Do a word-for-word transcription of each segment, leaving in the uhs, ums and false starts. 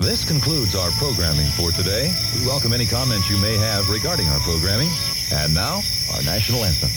This concludes our programming for today. We welcome any comments you may have regarding our programming. And now, our national anthem.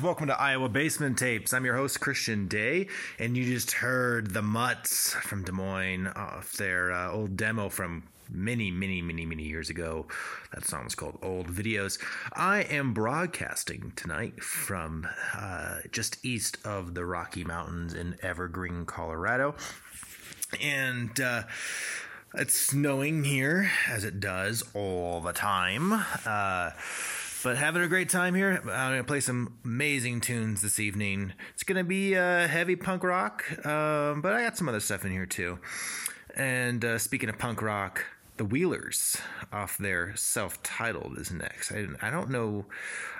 Welcome to Iowa Basement Tapes. I'm your host, Christian Day, and you just heard the Mutts from Des Moines off their uh, old demo from many, many, many, many years ago. That song was called Old Videos. I am broadcasting tonight from uh, just east of the Rocky Mountains in Evergreen, Colorado. And uh, it's snowing here, as it does all the time. Uh But having a great time here. I'm going to play some amazing tunes this evening. It's going to be uh, heavy punk rock, um, but I got some other stuff in here too. And uh, speaking of punk rock, The Wheelers off their self-titled is next. I, didn't, I don't know.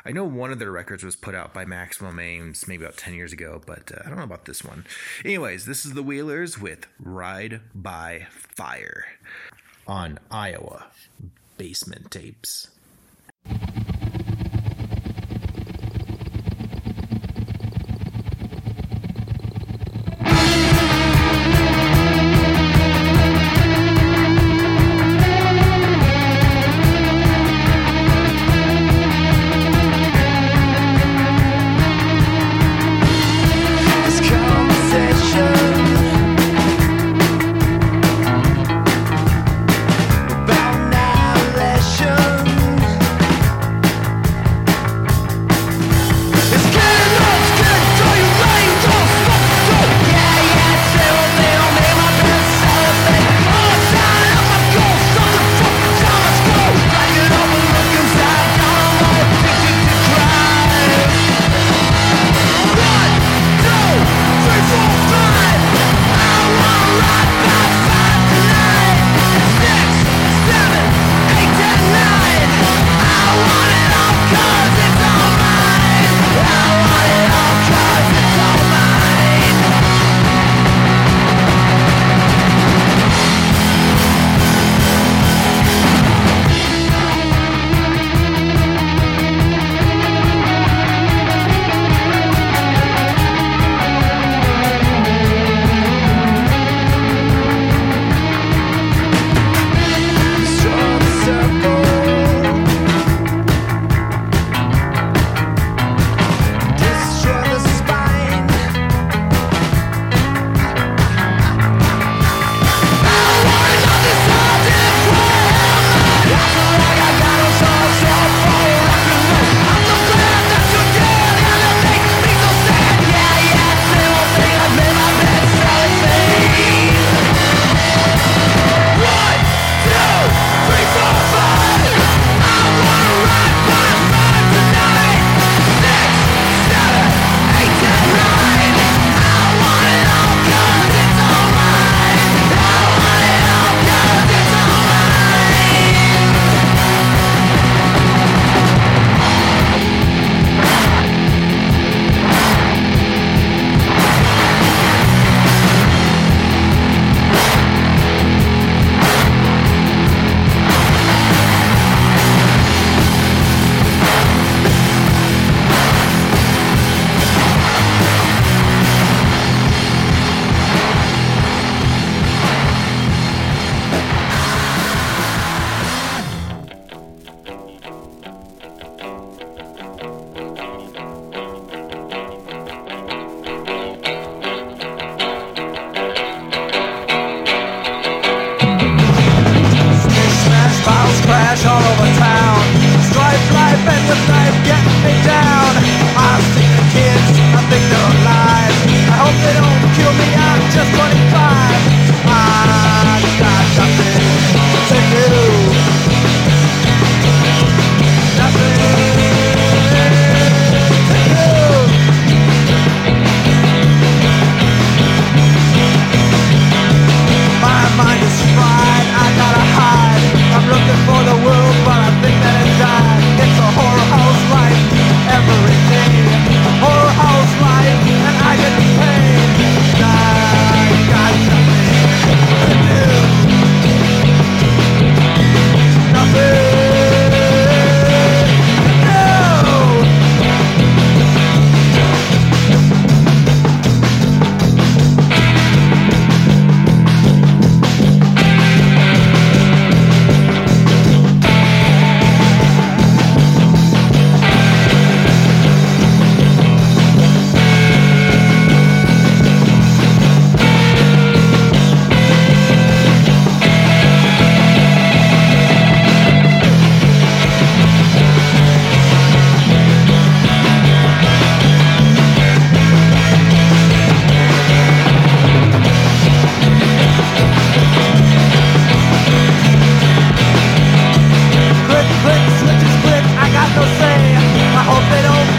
I know one of their records was put out by Maximum Ames maybe about ten years ago, but uh, I don't know about this one. Anyways, this is The Wheelers with Ride by Fire on Iowa Basement Tapes. About annihilation.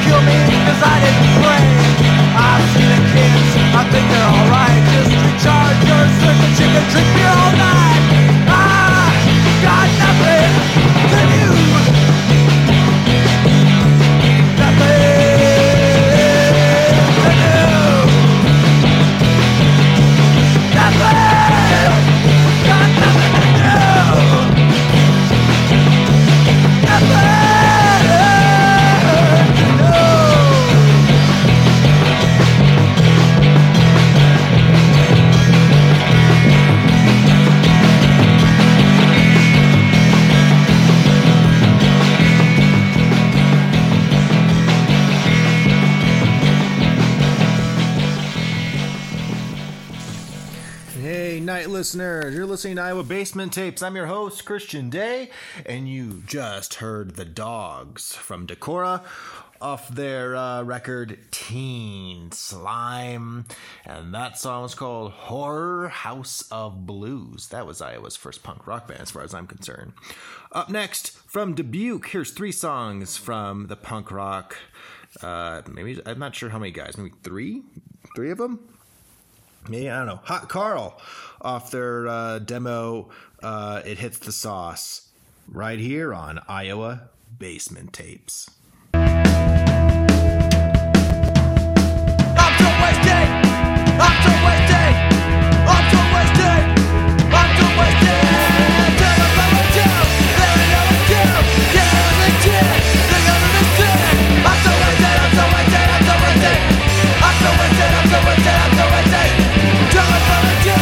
kill me, cause I didn't pray. I've seen the kids, I think they're alright. Just recharge your circuits, you can drink beer all night. I got nothing to lose. Nothing to lose. Nothing. Got nothing to do. Nothing. Listeners, you're listening to Iowa Basement Tapes. I'm your host, Christian Day, and you just heard the Dogs from Decorah off their uh, record Teen Slime, and that song was called Horror House of Blues. That was Iowa's first punk rock band, as far as I'm concerned. Up next, from Dubuque, here's three songs from the punk rock. Uh, maybe I'm not sure how many guys. Maybe three, three of them. Maybe, I don't know. Hot Carl off their uh, demo, uh, It Hits the Sauce, right here on Iowa Basement Tapes. I'm too wasted. I'm too wasted. I'm too wasted. I'm too wasted. Tell them what I do. Tell them what I do. Tell them what I do. They're gonna understand. I'm too wasted. I'm too wasted. I'm too wasted. I'm too wasted. I'm too wasted. I'm too wasted. Tell them what I do.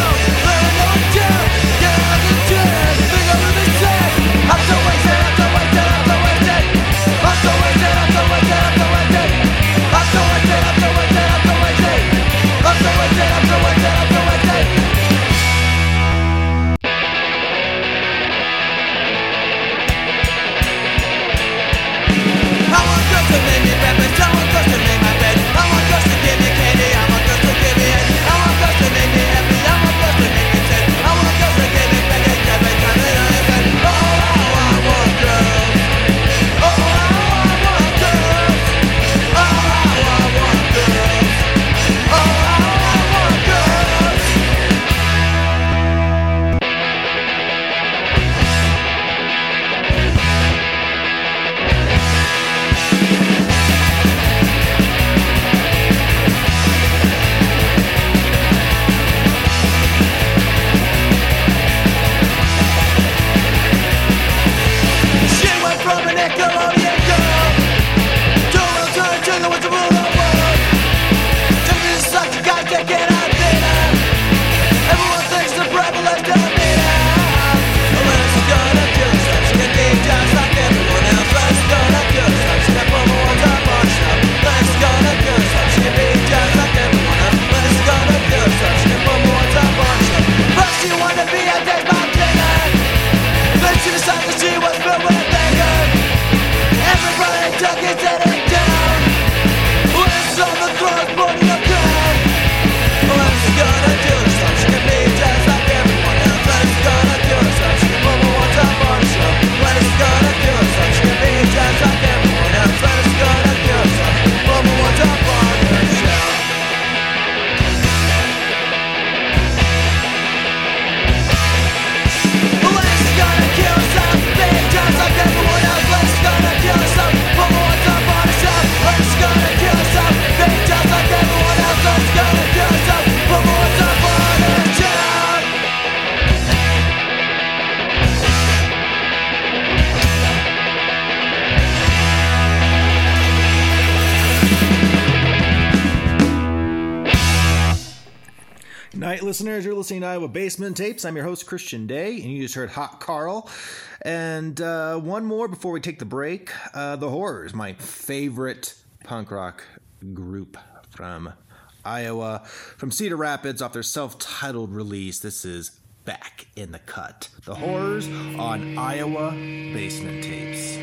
Listeners, you're listening to Iowa Basement Tapes. I'm your host, Christian Day, and you just heard Hot Carl. And uh, one more before we take the break. Uh, the Horrors, my favorite punk rock group from Iowa. From Cedar Rapids, off their self-titled release, this is Back in the Cut. The Horrors on Iowa Basement Tapes.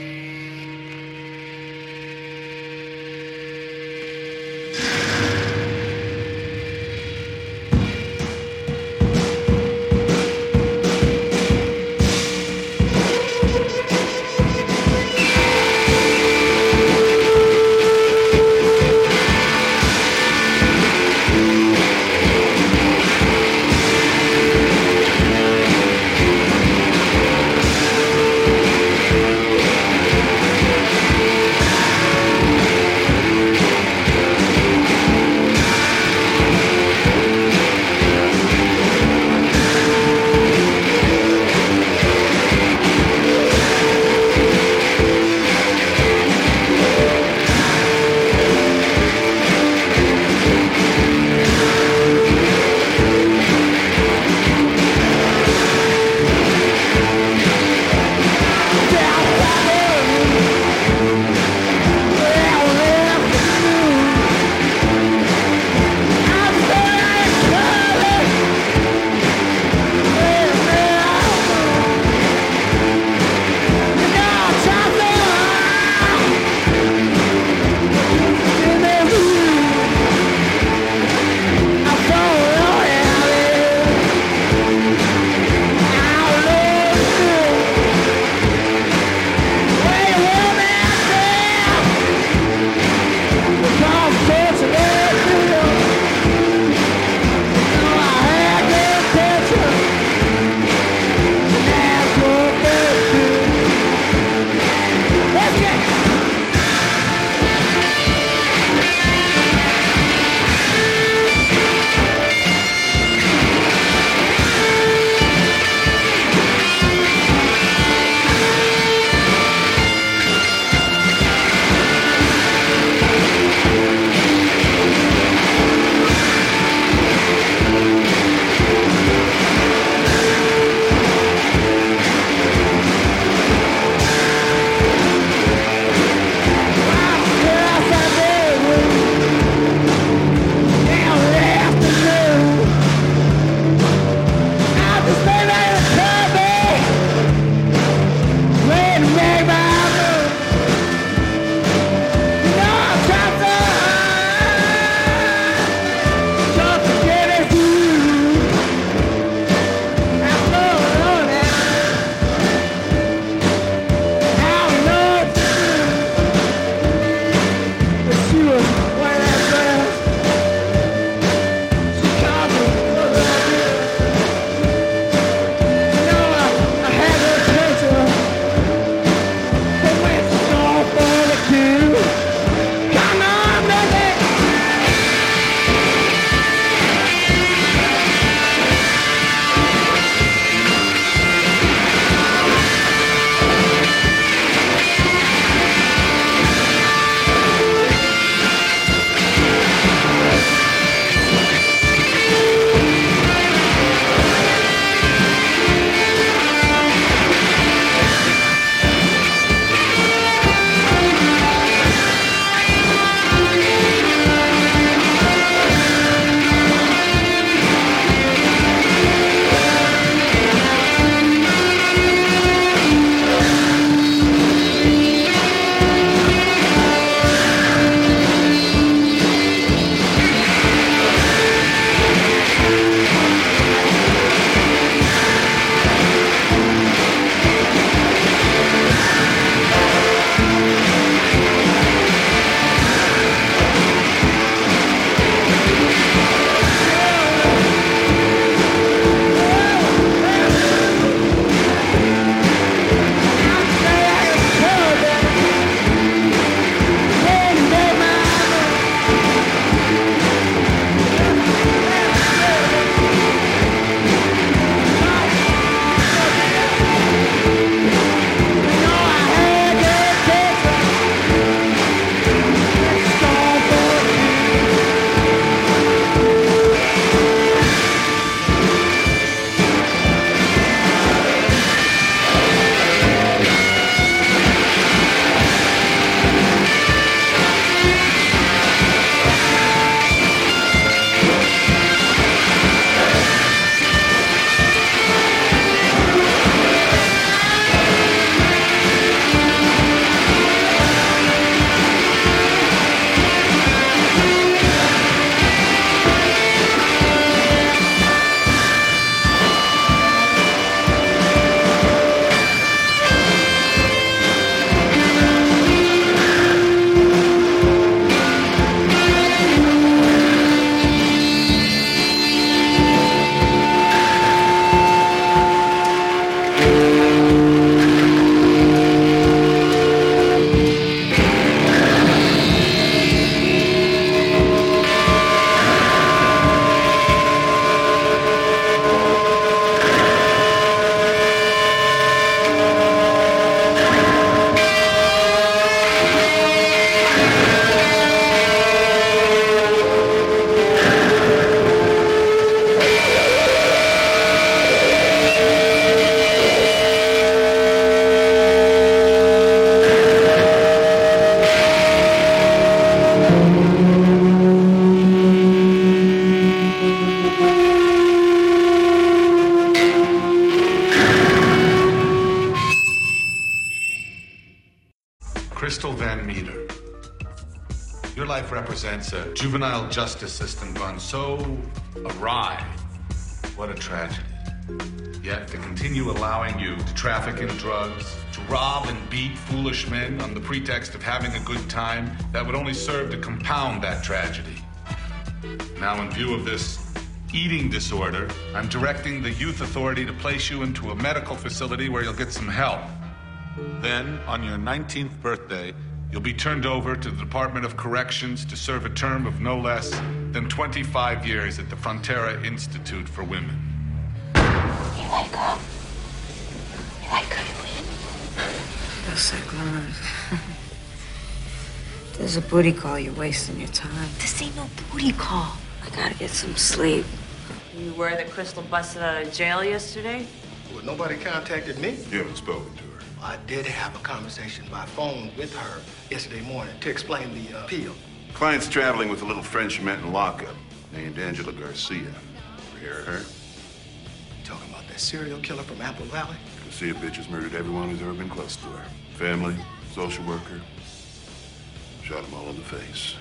Your life represents a juvenile justice system gone so awry. What a tragedy. Yet to continue allowing you to traffic in drugs, to rob and beat foolish men on the pretext of having a good time, that would only serve to compound that tragedy. Now, in view of this eating disorder, I'm directing the youth authority to place you into a medical facility where you'll get some help. Then, on your nineteenth birthday, you'll be turned over to the Department of Corrections to serve a term of no less than twenty-five years at the Frontera Institute for Women. You like her? You like her? You're so glad. There's a booty call. You're wasting your time. This ain't no booty call. I gotta get some sleep. You were that Crystal busted out of jail yesterday? Well, nobody contacted me. You haven't spoken to her. I did have a conversation by phone with her yesterday morning to explain the uh, appeal. Client's traveling with a little French you met in lockup named Angela Garcia. Ever hear of her? You talking about that serial killer from Apple Valley? Garcia bitch has murdered everyone who's ever been close to her. Family, social worker. Shot them all in the face.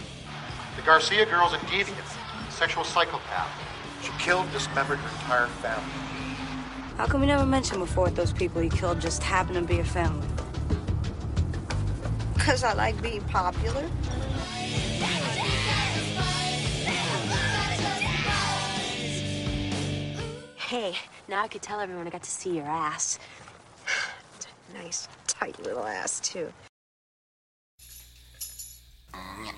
The Garcia girl's a deviant, sexual psychopath. She killed, dismembered her entire family. How come we never mentioned before that those people he killed just happened to be a family? Because I like being popular. Hey, now I could tell everyone I got to see your ass. It's a nice, tight little ass, too. I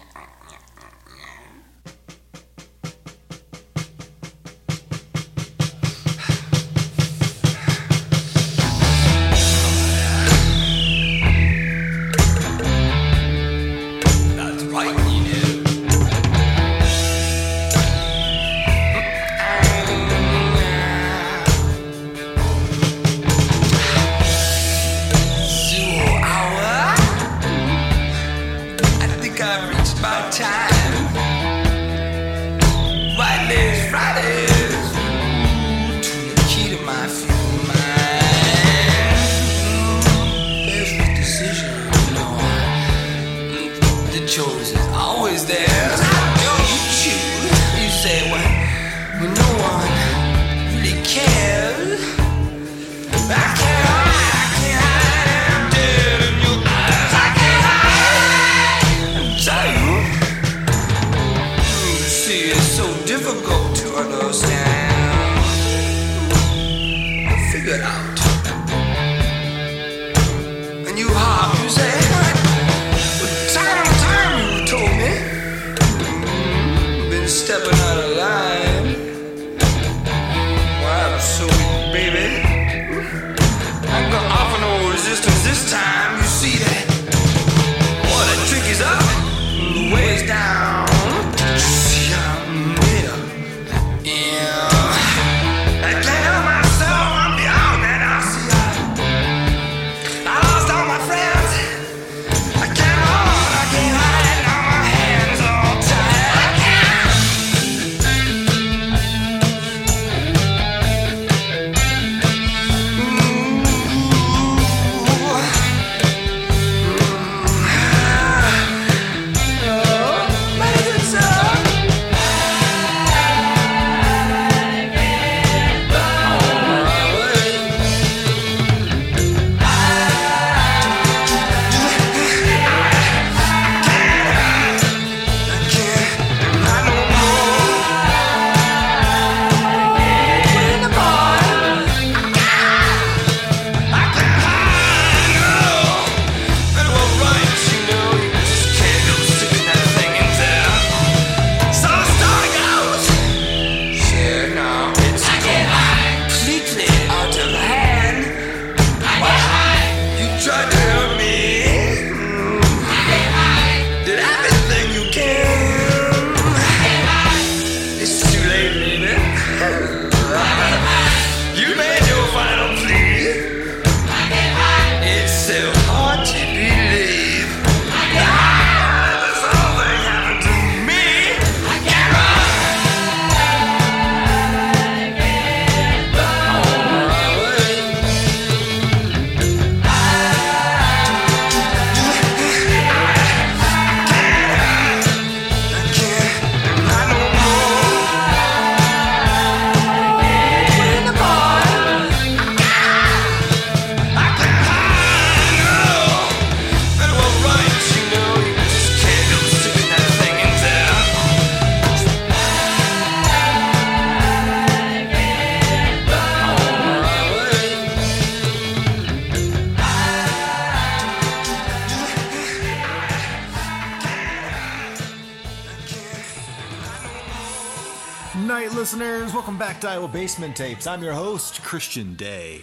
night, listeners. Welcome back to Iowa Basement Tapes. I'm your host, Christian Day.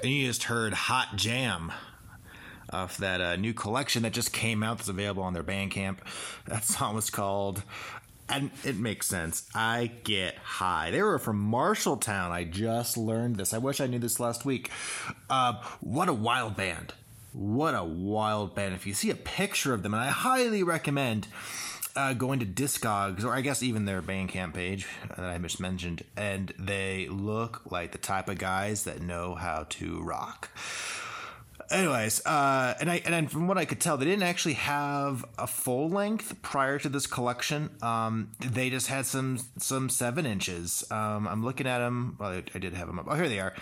And you just heard Hot Jam off that uh, new collection that just came out that's available on their Bandcamp. That song was called... And it makes sense. I get high. They were from Marshalltown. I just learned this. I wish I knew this last week. Uh, what a wild band. What a wild band. If you see a picture of them, and I highly recommend uh, going to Discogs, or I guess even their Bandcamp page that I just mentioned, and they look like the type of guys that know how to rock. Anyways, uh, and I and from what I could tell, they didn't actually have a full length prior to this collection. Um, they just had some some seven inches. Um, I'm looking at them. Well, I, I did have them up. Oh, here they are.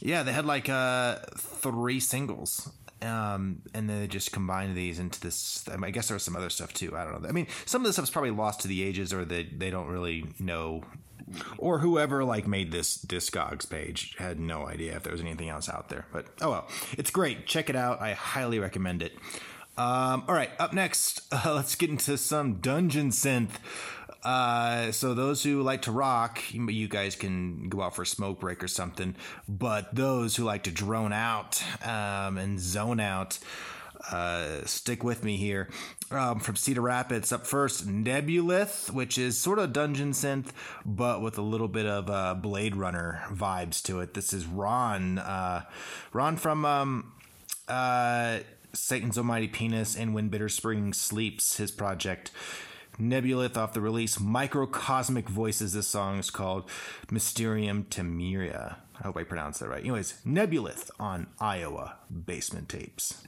Yeah, they had like uh, three singles, um, and then they just combined these into this. I guess there was some other stuff too. I don't know. I mean, some of this stuff's probably lost to the ages, or they they don't really know. Or whoever like made this Discogs page had no idea if there was anything else out there. But oh well, it's great. Check it out. I highly recommend it. Um, all right, up next, uh, let's get into some dungeon synth. Uh, so those who like to rock, you guys can go out for a smoke break or something. But those who like to drone out um, and zone out, uh, stick with me here. Um, from Cedar Rapids, up first, Nebulith, which is sort of dungeon synth, but with a little bit of uh, Blade Runner vibes to it. This is Ron, uh, Ron from um, uh, Satan's Almighty Penis and When Bitter Spring Sleeps, his project. Nebulith off the release Microcosmic Voices. This song is called Mysterium Tamiria. I hope I pronounced that right. Anyways, Nebulith on Iowa Basement Tapes.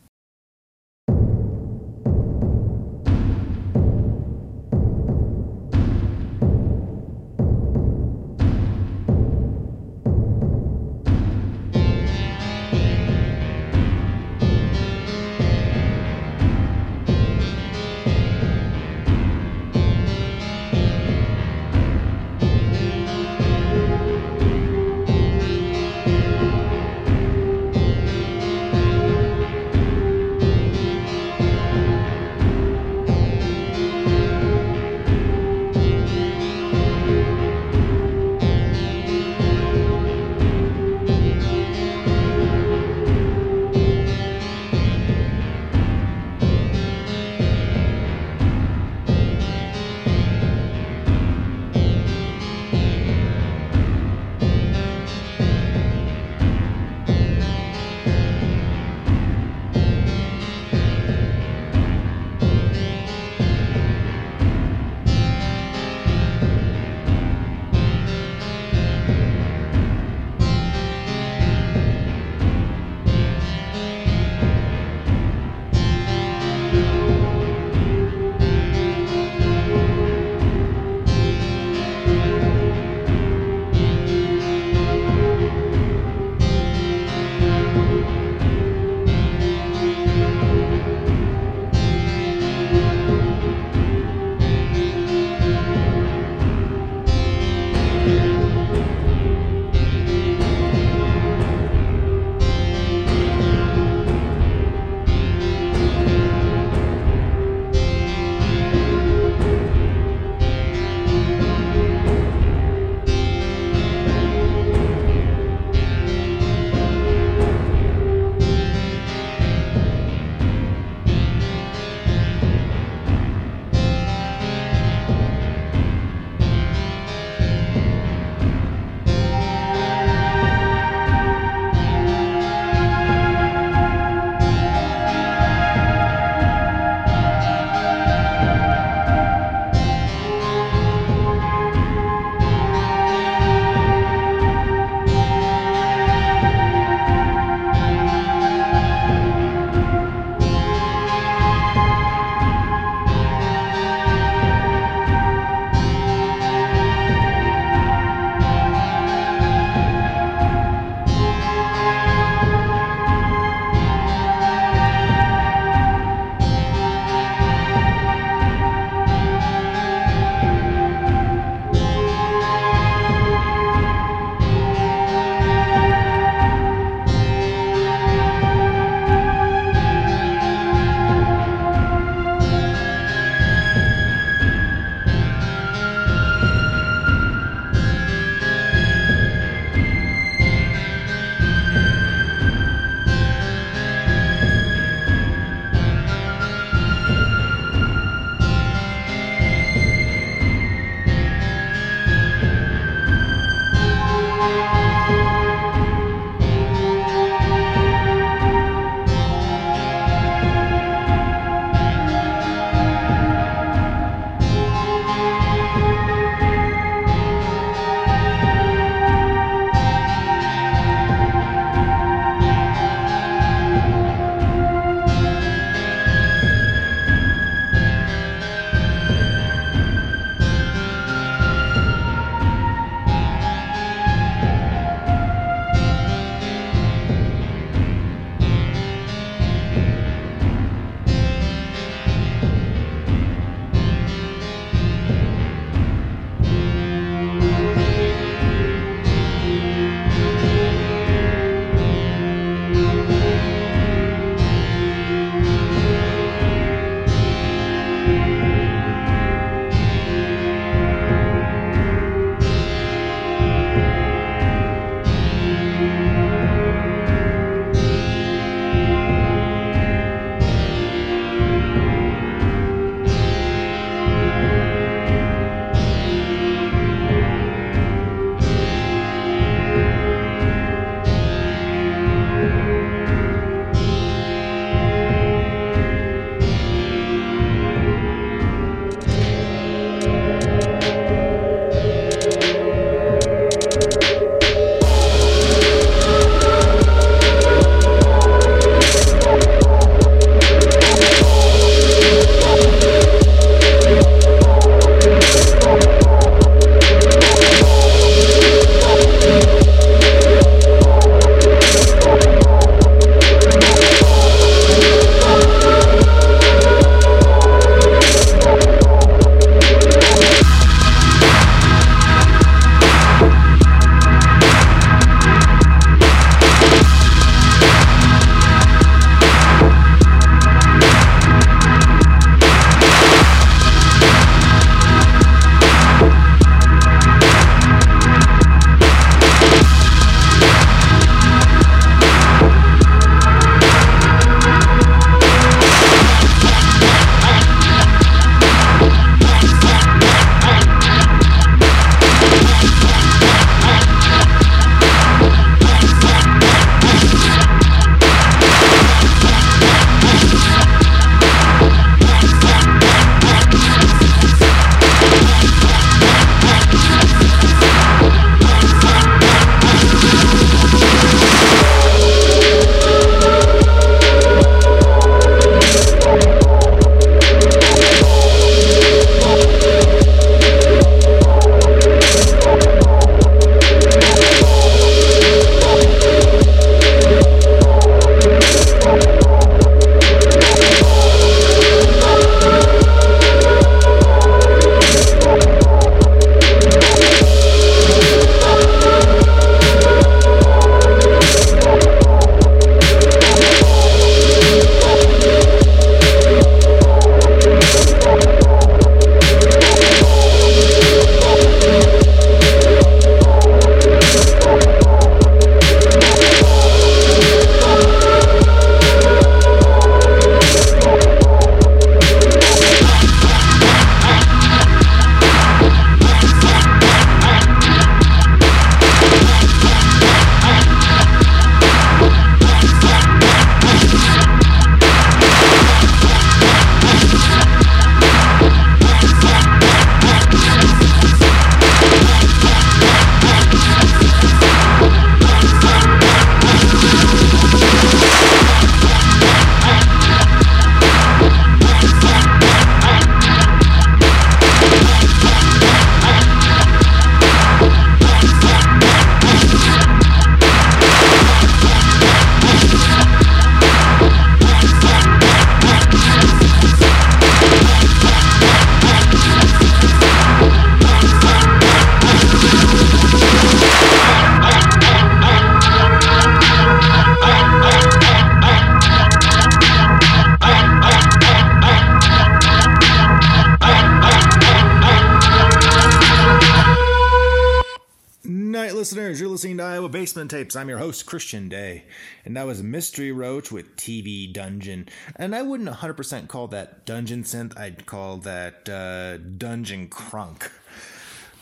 listeners, you're listening to Iowa Basement Tapes. I'm your host, Christian Day, and that was Mystery Roach with T V Dungeon. And I wouldn't one hundred percent call that dungeon synth. I'd call that uh, dungeon crunk,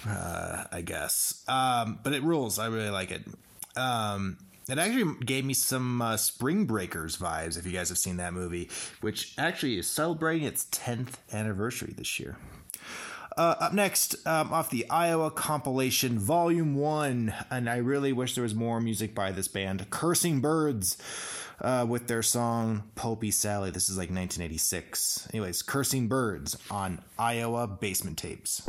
uh, I guess. Um, but it rules. I really like it. Um, it actually gave me some uh, Spring Breakers vibes, if you guys have seen that movie, which actually is celebrating its tenth anniversary this year. Uh, up next, um, off the Iowa compilation, Volume one, and I really wish there was more music by this band, Cursing Birds, uh, with their song Popey Sally. This is like nineteen eighty-six. Anyways, Cursing Birds on Iowa Basement Tapes.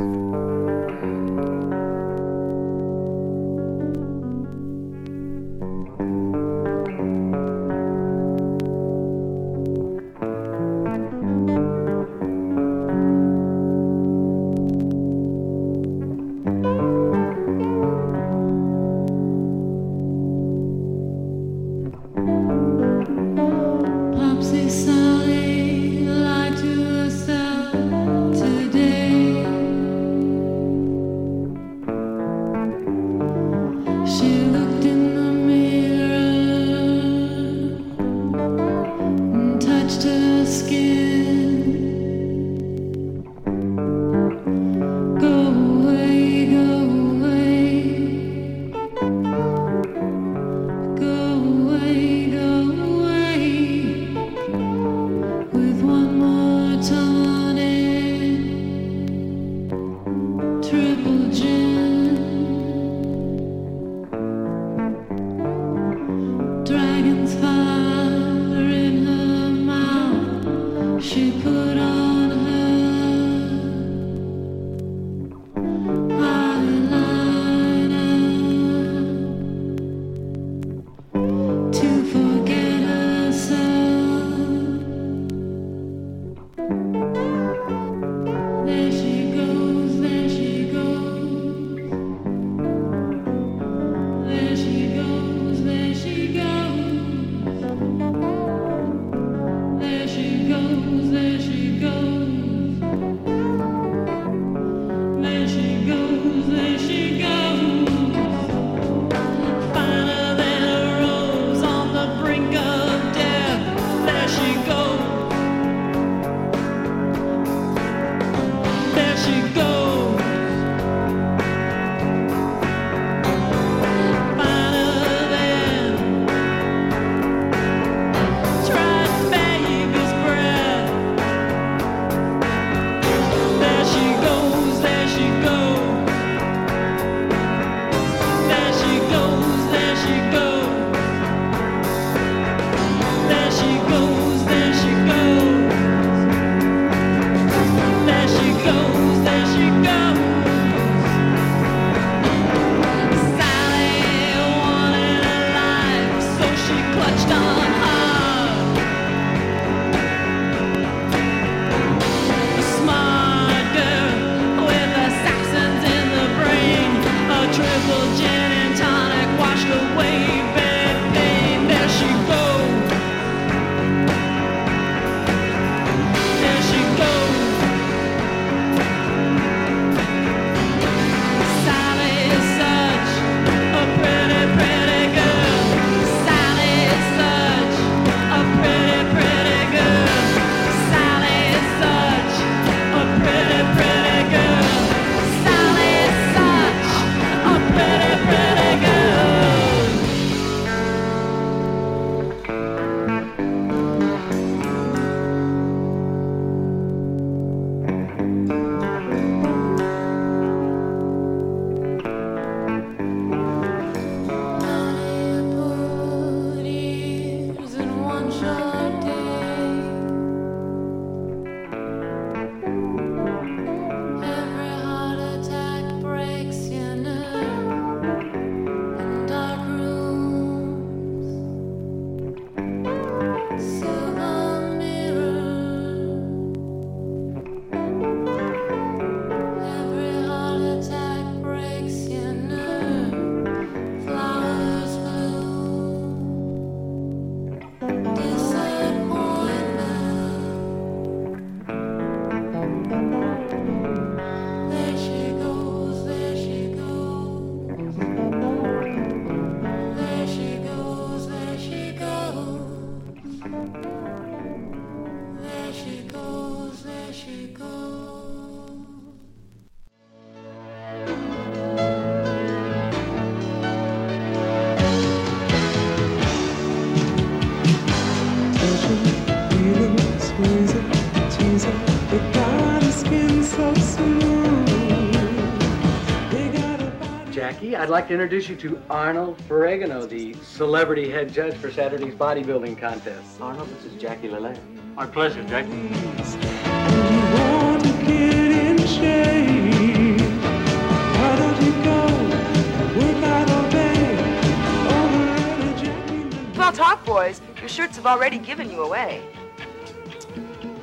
Jackie, I'd like to introduce you to Arnold Ferragino, the celebrity head judge for Saturday's bodybuilding contest. Arnold, this is Jackie Lalette. Our pleasure, Jackie. Well, talk, boys. Your shirts have already given you away.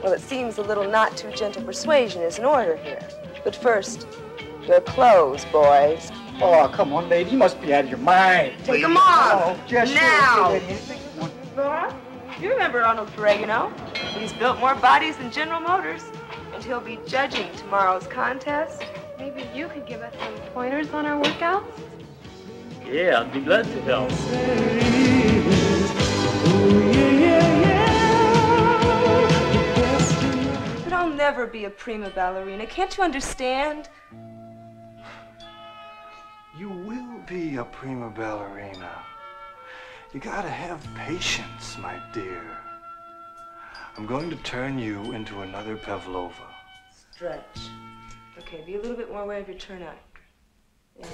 Well, it seems a little not too gentle persuasion is in order here. But first, your clothes, boys. Oh, come on, lady. You must be out of your mind. Take them off. Oh, just now. Sure. Laura, you remember Arnold Ferragino. He's built more bodies than General Motors. And he'll be judging tomorrow's contest. Maybe you could give us some pointers on our workouts? Yeah, I'd be glad to help. But I'll never be a prima ballerina. Can't you understand? You will be a prima ballerina. You gotta have patience, my dear. I'm going to turn you into another Pavlova. Stretch. Okay, be a little bit more aware of your turn out. Yeah.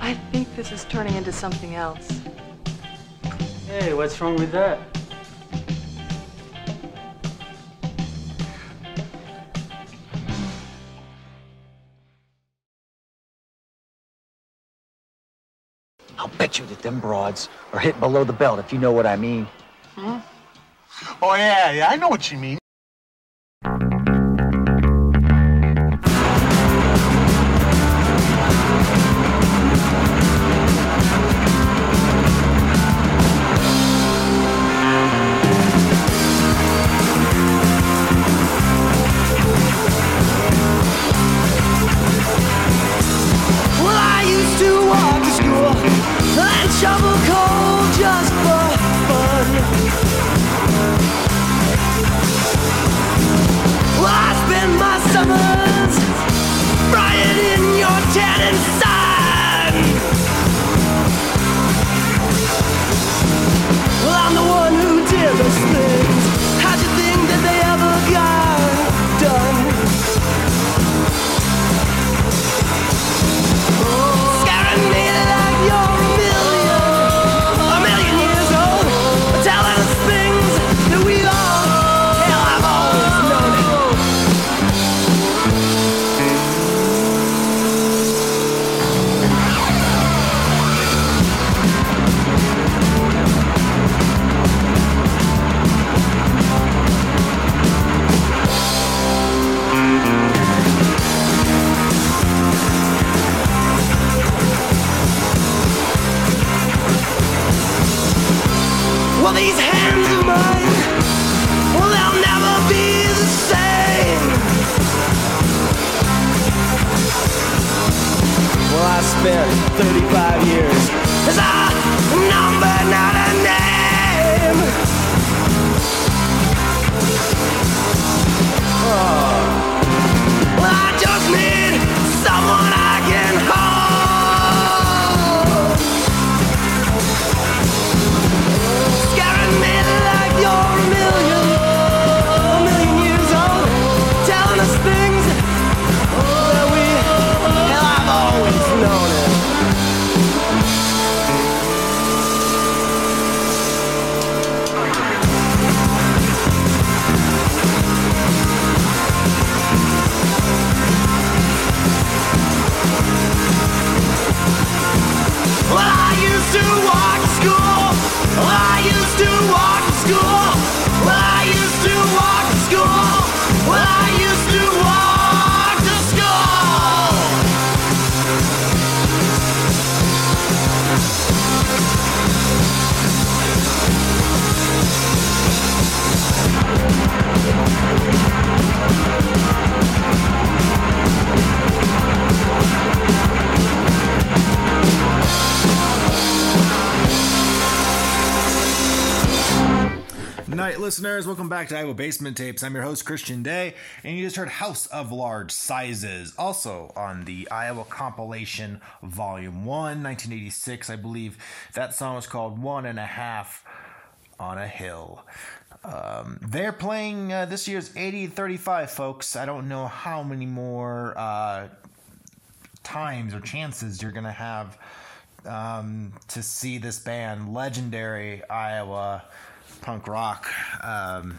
I think this is turning into something else. Hey, what's wrong with that? I'll bet you that them broads are hit below the belt, if you know what I mean. Hmm? Oh, yeah, yeah, I know what you mean. night, listeners. Welcome back to Iowa Basement Tapes. I'm your host, Christian Day, and you just heard House of Large Sizes, also on the Iowa compilation Volume one, nineteen eighty-six. I believe that song was called One and a Half on a Hill. Um, they're playing uh, this year's eighty thirty-five, folks. I don't know how many more uh, times or chances you're going to have um, to see this band, legendary Iowa punk rock, um,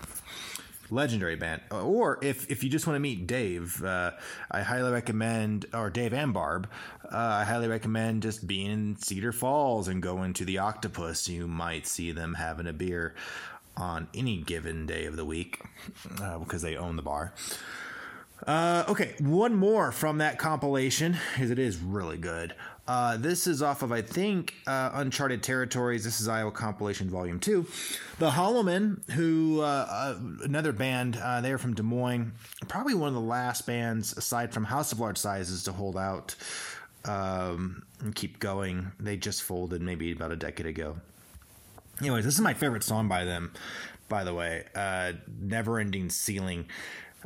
legendary band. Or if, if you just want to meet Dave, uh, I highly recommend, or Dave and Barb, uh, I highly recommend just being in Cedar Falls and going to the Octopus. You might see them having a beer on any given day of the week uh, because they own the bar. Uh, okay, one more from that compilation, because it is really good. Uh, this is off of, I think, uh, Uncharted Territories. This is Iowa Compilation Volume two. The Hollowmen, who, uh, uh, another band, uh, they're from Des Moines. Probably one of the last bands, aside from House of Large Sizes, to hold out um, and keep going. They just folded maybe about a decade ago. Anyways, this is my favorite song by them, by the way. Uh, Neverending Ceiling.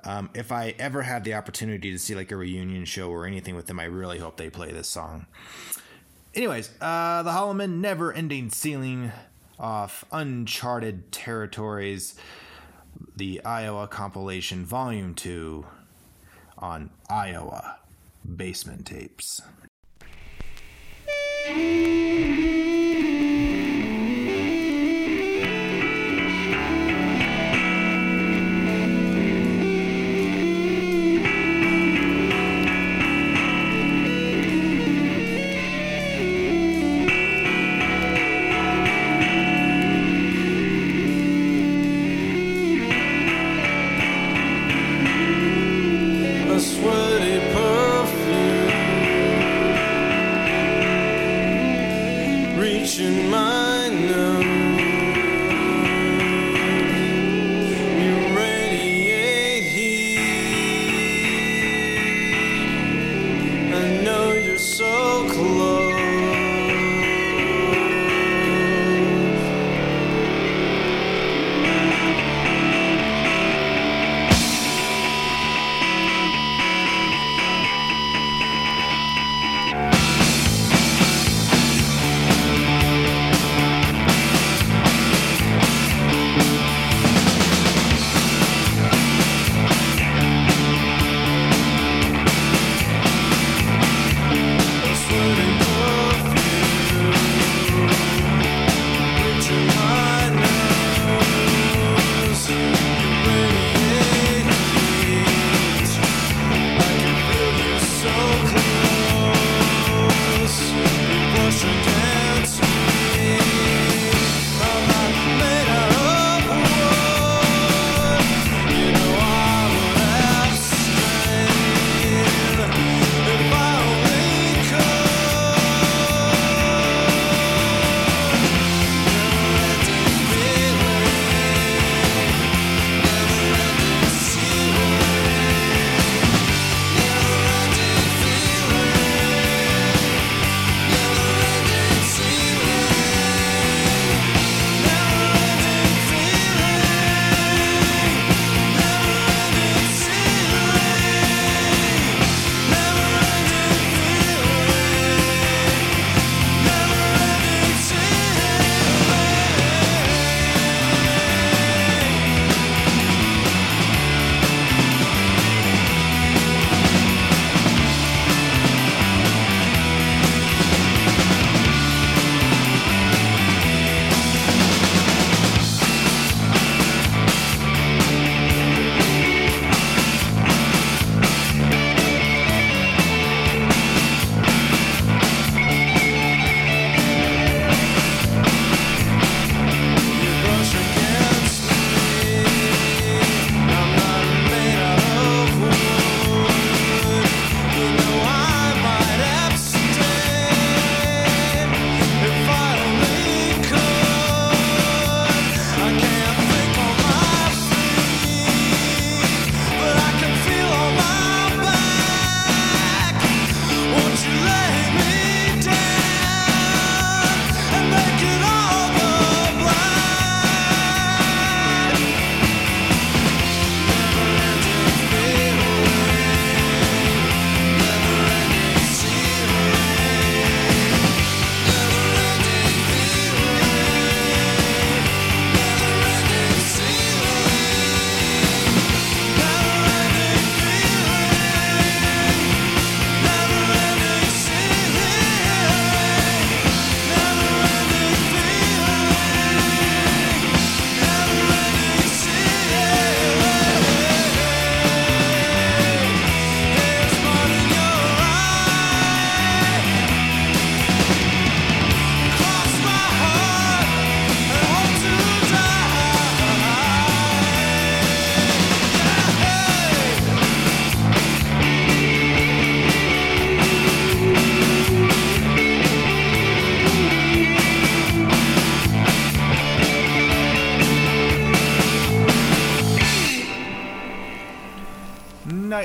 Um, if I ever have the opportunity to see like a reunion show or anything with them, I really hope they play this song. Anyways, uh, the Hollowmen, Neverending Ceiling, off Uncharted Territories, the Iowa compilation Volume two on Iowa Basement Tapes. Sweaty perfume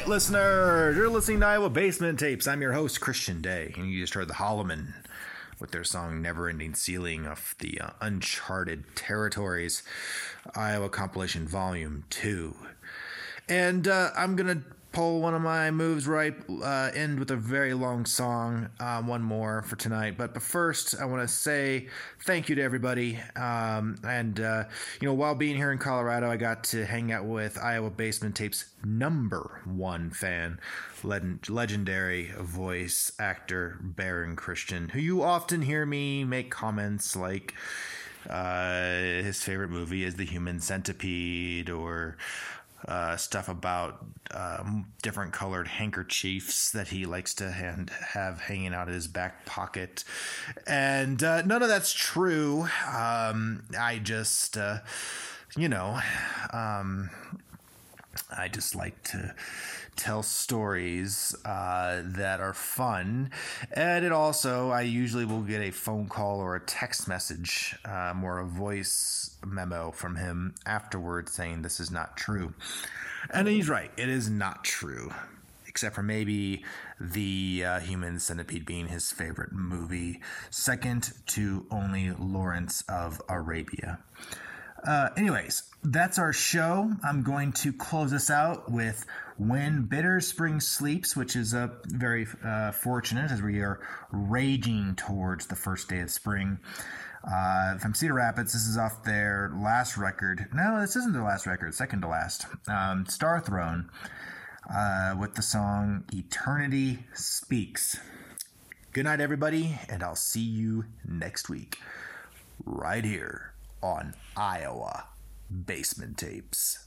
listener, you're listening to Iowa Basement Tapes. I'm your host, Christian Day, and you just heard The Hollowmen with their song Neverending Ceiling off the uh, Uncharted Territories Iowa compilation volume two. And uh, I'm going to pull one of my moves right, uh, end with a very long song, um, one more for tonight. But first, I want to say thank you to everybody. Um, and, uh, you know, while being here in Colorado, I got to hang out with Iowa Basement Tapes' number one fan, legend, legendary voice actor Baron Christian, who you often hear me make comments like, uh, his favorite movie is The Human Centipede, or Uh, stuff about um, different colored handkerchiefs that he likes to hand, have hanging out of his back pocket. And uh, none of that's true. Um, I just, uh, you know, um, I just like to tell stories uh, that are fun. And it also, I usually will get a phone call or a text message um, or a voice memo from him afterwards saying this is not true. And he's right. It is not true. Except for maybe the uh, Human Centipede being his favorite movie, second to only Lawrence of Arabia. Uh, anyways, that's our show. I'm going to close us out with When Bitter Spring Sleeps, which is uh, very uh, fortunate as we are raging towards the first day of spring. Uh, from Cedar Rapids, this is off their last record. No, this isn't their last record, second to last. Um, Star Throne uh, with the song Eternity Speaks. Good night, everybody, and I'll see you next week right here on Iowa Basement Tapes.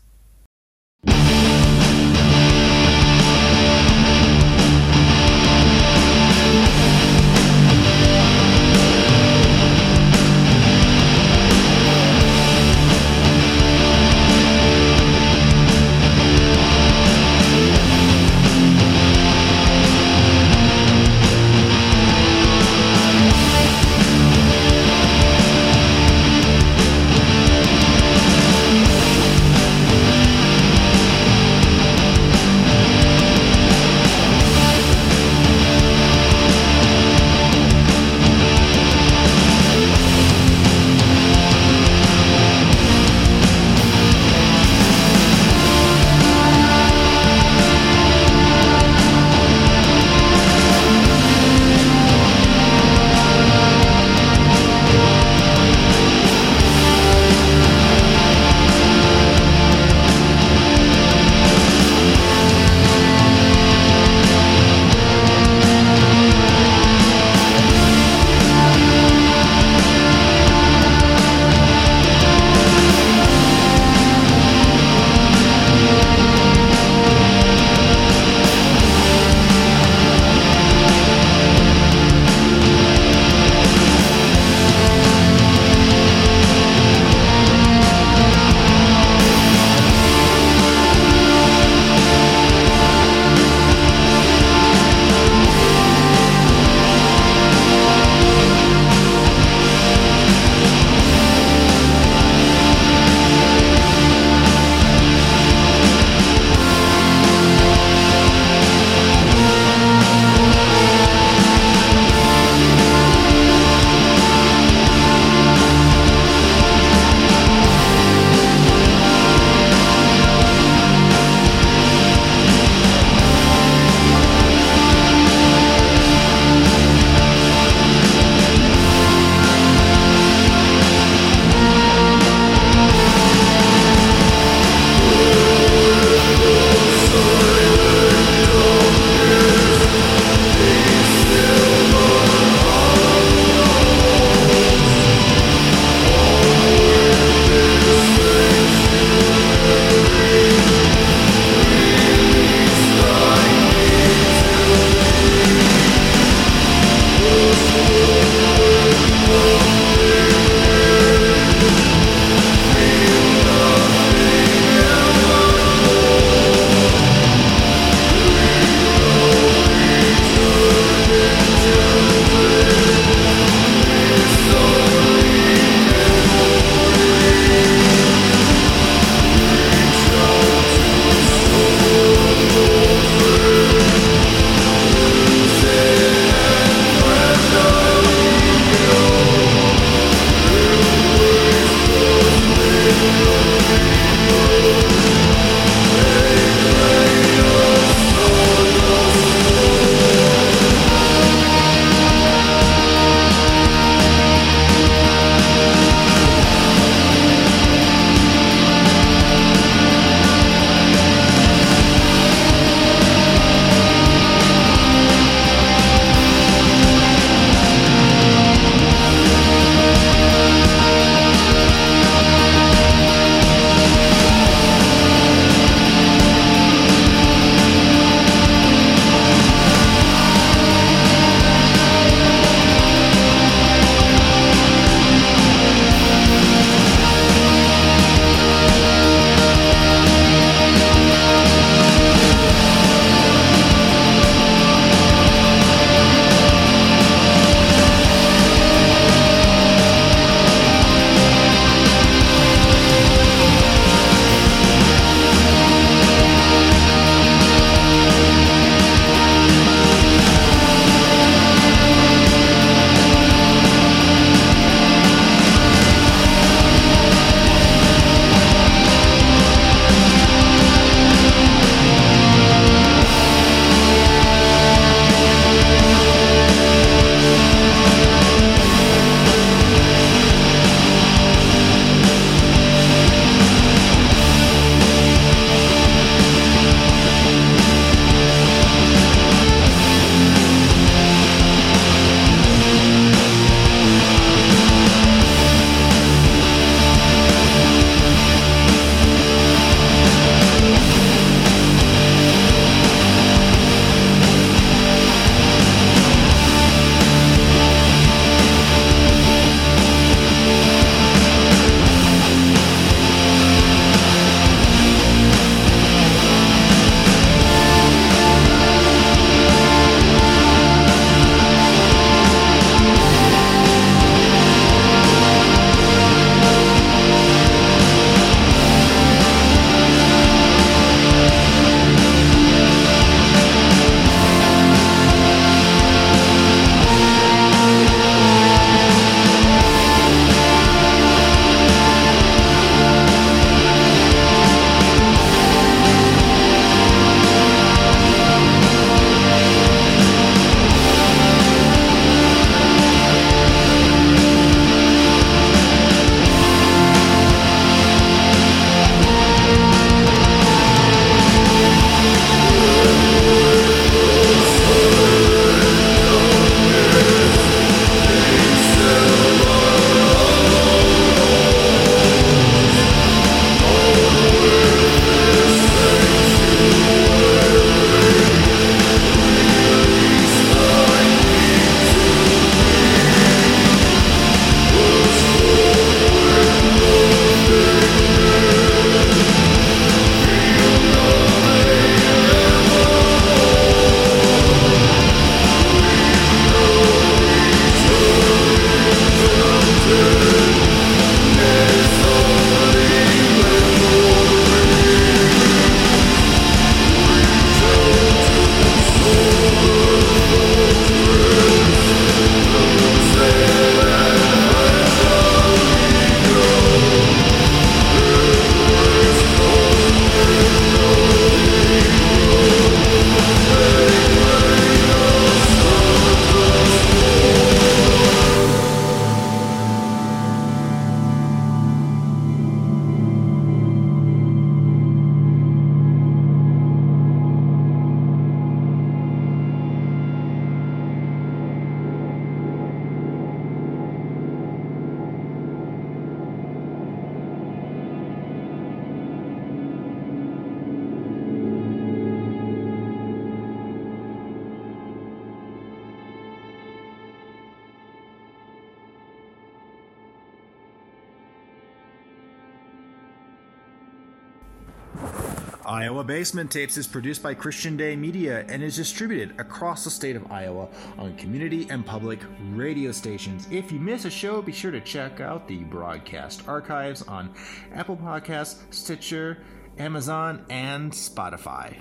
Iowa Basement Tapes is produced by Christian Day Media and is distributed across the state of Iowa on community and public radio stations. If you miss a show, be sure to check out the broadcast archives on Apple Podcasts, Stitcher, Amazon, and Spotify.